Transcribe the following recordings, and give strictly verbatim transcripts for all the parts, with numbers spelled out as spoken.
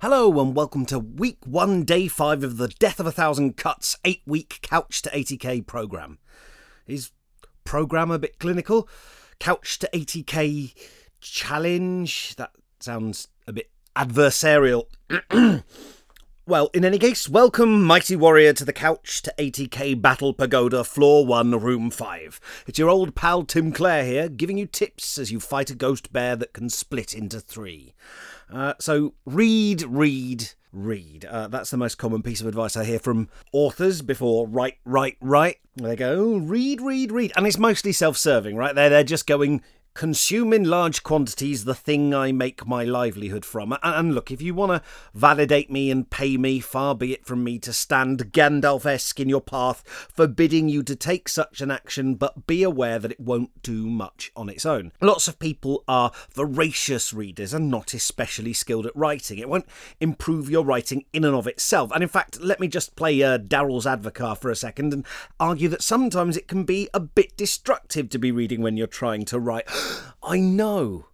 Hello and welcome to week one, day five of the Death of a Thousand Cuts eight-week Couch to eighty K programme. Is programme a bit clinical? Couch to eighty K challenge? That sounds a bit adversarial. Well, in any case, welcome, mighty warrior, to the Couch to eighty K Battle Pagoda, Floor one, Room five. It's your old pal Tim Clare here, giving you tips as you fight a ghost bear that can split into three. Uh, so, read, read, read. Uh, that's the most common piece of advice I hear from authors before write, write, write. They go, read, read, read. And it's mostly self-serving, right? They're, they're just going, consume in large quantities the thing I make my livelihood from. And look, if you want to validate me and pay me, far be it from me to stand Gandalf-esque in your path, forbidding you to take such an action, but be aware that it won't do much on its own. Lots of people are voracious readers and not especially skilled at writing. It won't improve your writing in and of itself. And in fact, let me just play uh, Daryl's Advocar for a second and argue that sometimes it can be a bit destructive to be reading when you're trying to write. I know.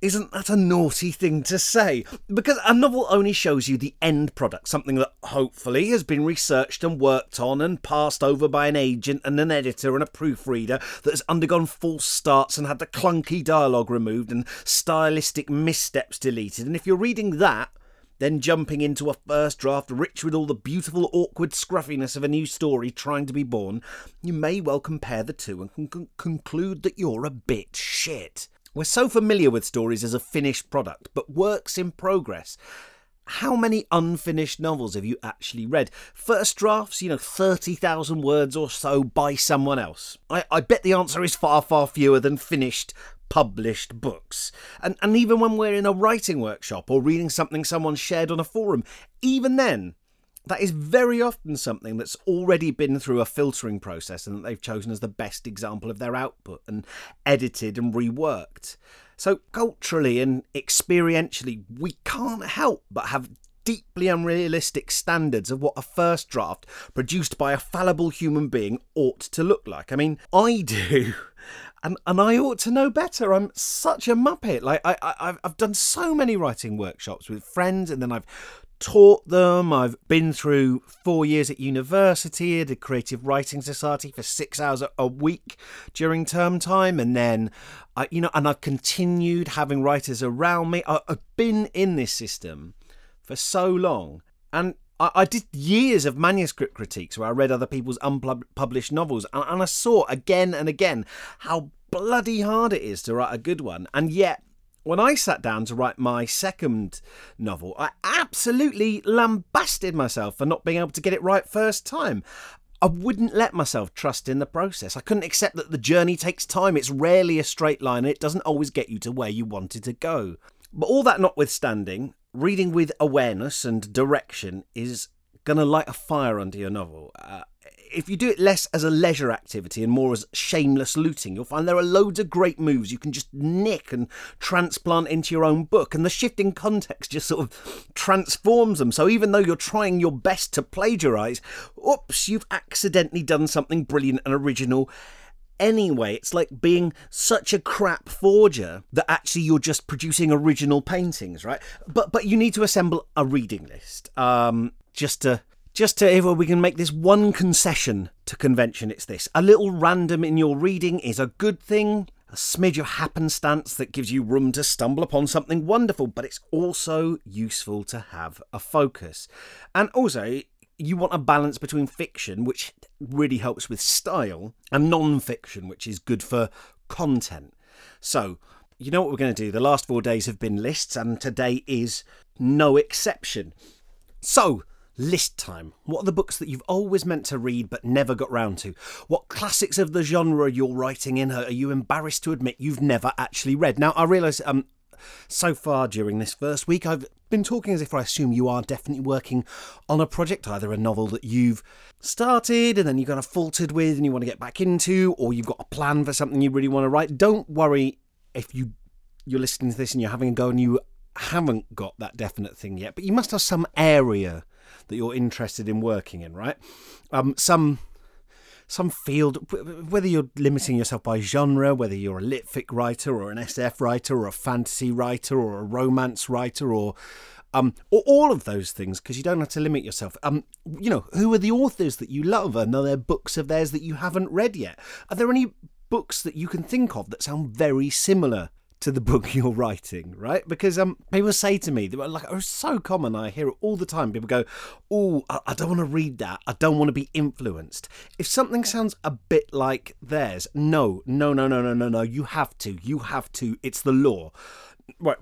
Isn't that a naughty thing to say? Because a novel only shows you the end product, something that hopefully has been researched and worked on and passed over by an agent and an editor and a proofreader that has undergone false starts and had the clunky dialogue removed and stylistic missteps deleted. And if you're reading that, then jumping into a first draft rich with all the beautiful, awkward scruffiness of a new story trying to be born, you may well compare the two and con- con- conclude that you're a bit shit. We're so familiar with stories as a finished product, but works in progress. How many unfinished novels have you actually read? First drafts, you know, thirty thousand words or so by someone else. I, I bet the answer is far, far fewer than finished published books. And, and even when we're in a writing workshop or reading something someone shared on a forum, even then, that is very often something that's already been through a filtering process and that they've chosen as the best example of their output and edited and reworked. So culturally and experientially, we can't help but have deeply unrealistic standards of what a first draft produced by a fallible human being ought to look like. I mean, I do. And and I ought to know better. I'm such a muppet. Like I, I I've done so many writing workshops with friends, and then I've taught them. I've been through four years at university at a creative writing society for six hours a, a week during term time, and then I, you know, and I've continued having writers around me. I, I've been in this system for so long, and I, I did years of manuscript critiques where I read other people's unpublished novels, and, and I saw again and again how bloody hard it is to write a good one. And yet, when I sat down to write my second novel, I absolutely lambasted myself for not being able to get it right first time. I wouldn't let myself trust in the process. I couldn't accept that the journey takes time. It's rarely a straight line, and it doesn't always get you to where you wanted to go. But all that notwithstanding, reading with awareness and direction is going to light a fire under your novel. Uh, if you do it less as a leisure activity and more as shameless looting, you'll find there are loads of great moves you can just nick and transplant into your own book, and the shifting context just sort of transforms them. So even though you're trying your best to plagiarise, oops, you've accidentally done something brilliant and original anyway. It's like being such a crap forger that actually you're just producing original paintings, right? But but you need to assemble a reading list. Um, just to just to if we can make this one concession to convention, it's this: a little random in your reading is a good thing. A smidge of happenstance that gives you room to stumble upon something wonderful, but it's also useful to have a focus. And also, you want a balance between fiction, which really helps with style, and non-fiction, which is good for content. So, you know what we're going to do? The last four days have been lists, and today is no exception. So, list time. What are the books that you've always meant to read but never got round to? What classics of the genre you're writing in are you embarrassed to admit you've never actually read? Now, I realise um, so far during this first week, I've been talking as if I assume you are definitely working on a project, either a novel that you've started and then you kind of faltered with and you want to get back into, or you've got a plan for something you really want to write. Don't worry if you you're listening to this and you're having a go and you haven't got that definite thing yet, but you must have some area that you're interested in working in, right? Um, some some field, whether you're limiting yourself by genre, whether you're a lit fic writer or an S F writer or a fantasy writer or a romance writer or Um, or all of those things, because you don't have to limit yourself. Um, you know, who are the authors that you love? And are there books of theirs that you haven't read yet? Are there any books that you can think of that sound very similar to the book you're writing, right? Because um, people say to me, they were like, it's so common, I hear it all the time. People go, oh, I, I don't want to read that. I don't want to be influenced. If something sounds a bit like theirs, no, no, no, no, no, no, no. You have to. You have to. It's the law. Right,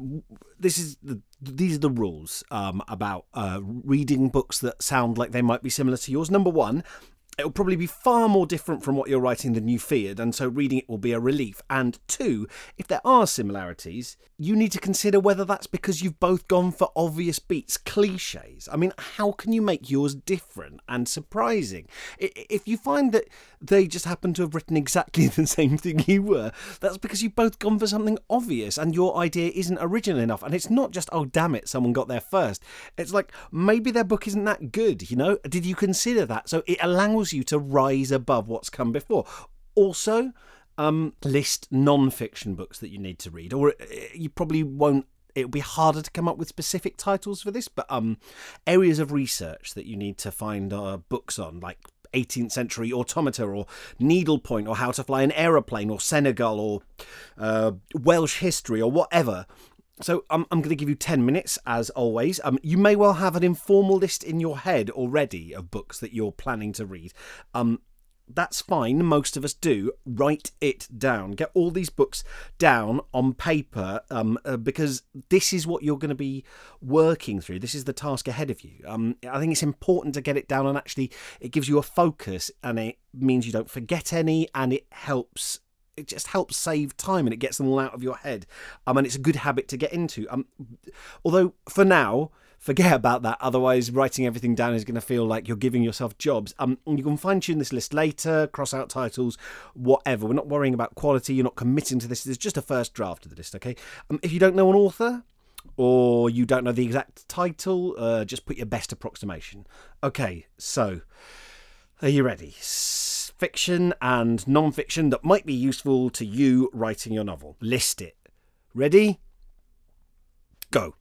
this is the, these are the rules um, about uh, reading books that sound like they might be similar to yours. Number one, it'll probably be far more different from what you're writing than you feared, and so reading it will be a relief. And two, if there are similarities, you need to consider whether that's because you've both gone for obvious beats, cliches. I mean, how can you make yours different and surprising? If you find that they just happen to have written exactly the same thing you were, that's because you've both gone for something obvious and your idea isn't original enough. And it's not just, oh, damn it, someone got there first. It's like, maybe their book isn't that good, you know? Did you consider that? So it allows you to rise above what's come before. Also, um, list non-fiction books that you need to read, or you probably won't. It'll be harder to come up with specific titles for this, but um, areas of research that you need to find uh, books on, like eighteenth century automata, or needlepoint, or how to fly an aeroplane, or Senegal, or uh, Welsh history, or whatever. So um, I'm going to give you ten minutes, as always. Um, you may well have an informal list in your head already of books that you're planning to read. Um, that's fine. Most of us do. Write it down. Get all these books down on paper, um, uh, because this is what you're going to be working through. This is the task ahead of you. Um, I think it's important to get it down, and actually it gives you a focus, and it means you don't forget any, and it helps It just helps save time, and it gets them all out of your head. Um, and it's a good habit to get into. Um, although, for now, forget about that. Otherwise, writing everything down is going to feel like you're giving yourself jobs. Um, you can fine-tune this list later, cross out titles, whatever. We're not worrying about quality. You're not committing to this. It's just a first draft of the list, okay? Um, if you don't know an author, or you don't know the exact title, uh, just put your best approximation. Okay, so, are you ready? Fiction and non-fiction that might be useful to you writing your novel. List it. Ready? Go.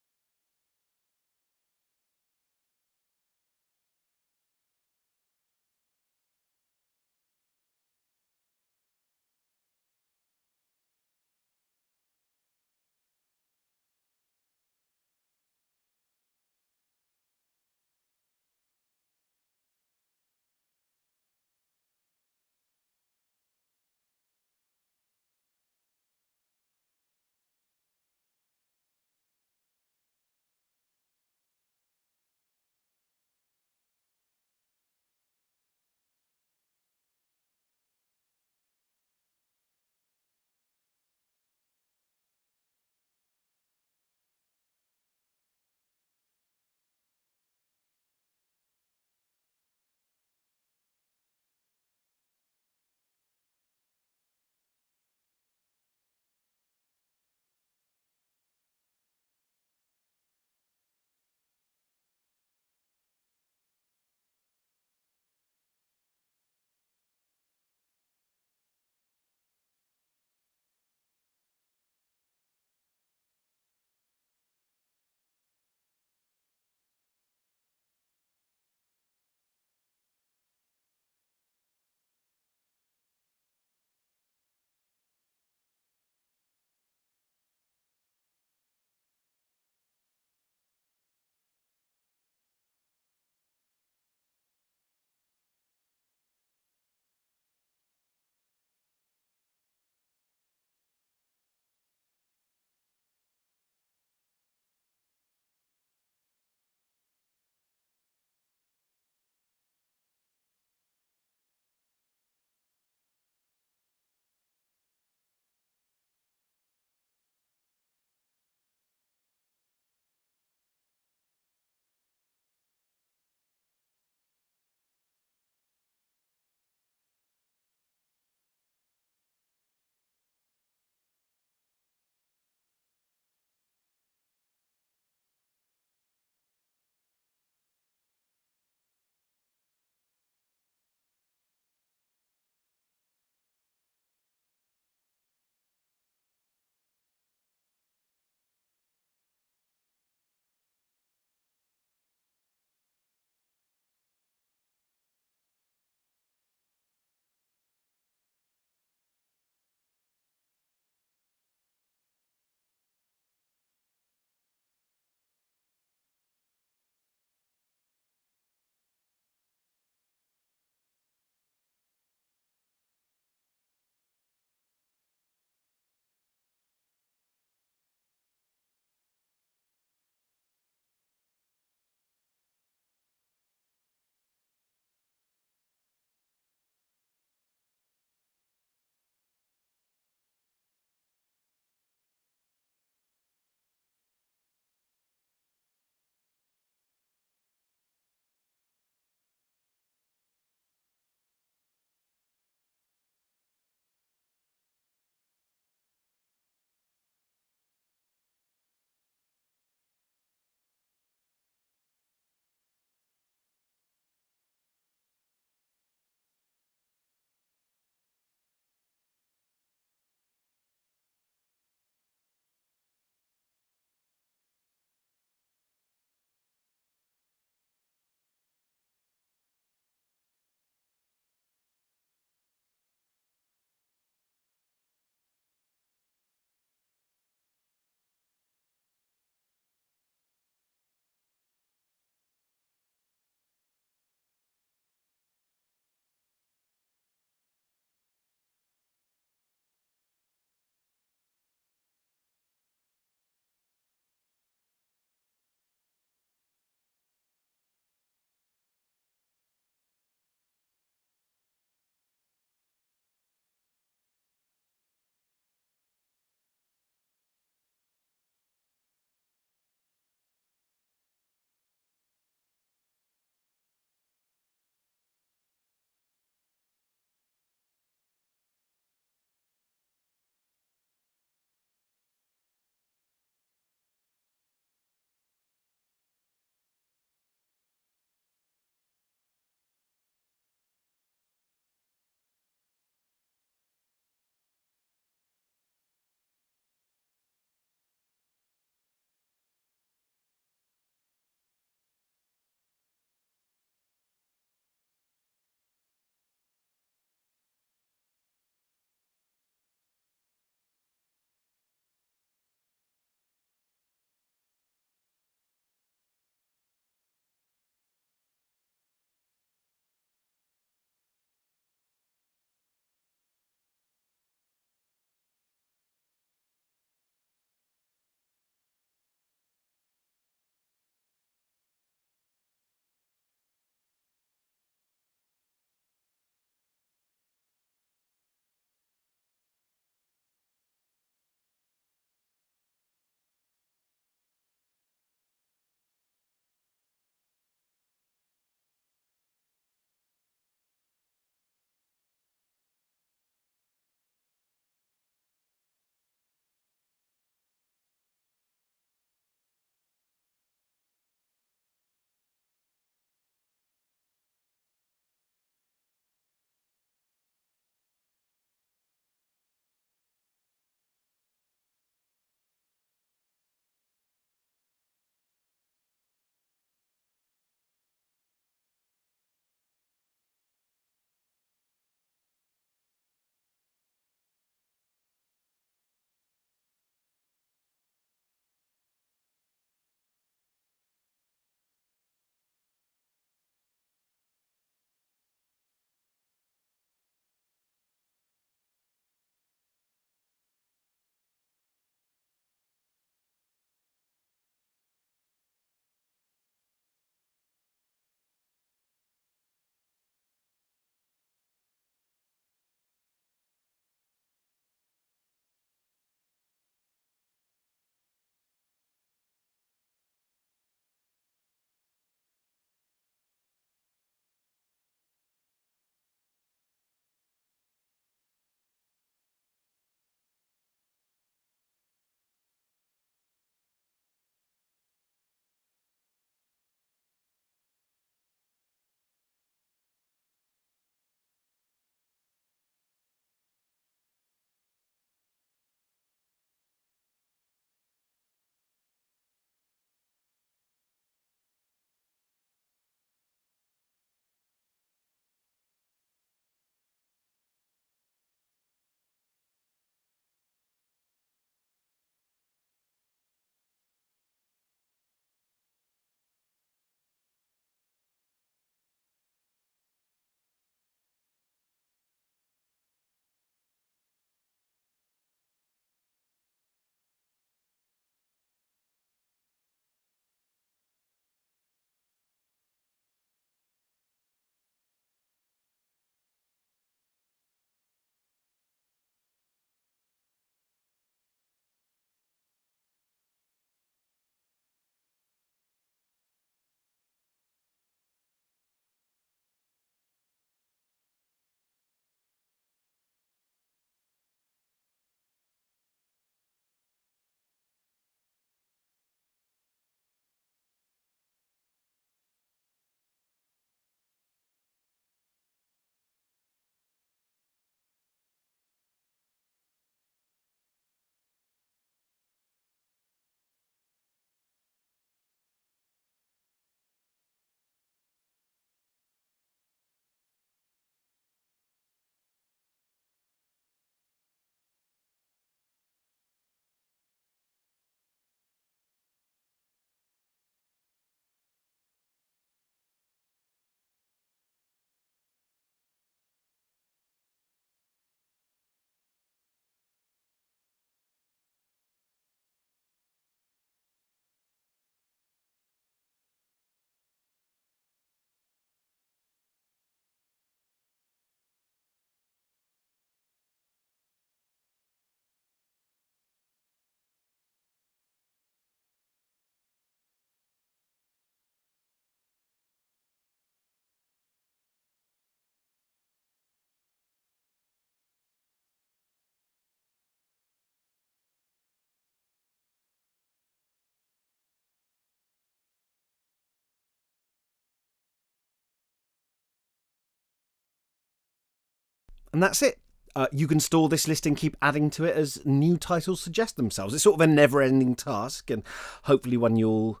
And that's it. Uh, you can store this list and keep adding to it as new titles suggest themselves. It's sort of a never-ending task, and hopefully one you'll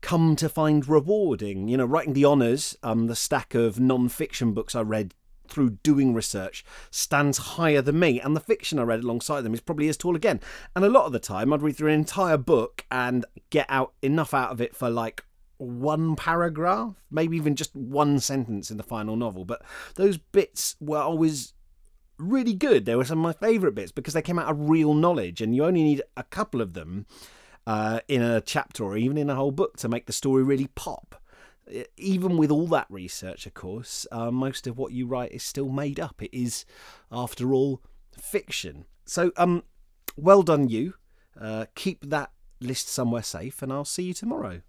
come to find rewarding. You know, writing the honours, um, the stack of non-fiction books I read through doing research stands higher than me, and the fiction I read alongside them is probably as tall again. And a lot of the time, I'd read through an entire book and get out enough out of it for, like, one paragraph, maybe even just one sentence in the final novel. But those bits were always really good. They were some of my favourite bits because they came out of real knowledge, and you only need a couple of them uh, in a chapter or even in a whole book to make the story really pop. Even with all that research, of course, uh, most of what you write is still made up. It is, after all, fiction. So, um, well done you. Uh, keep that list somewhere safe, and I'll see you tomorrow.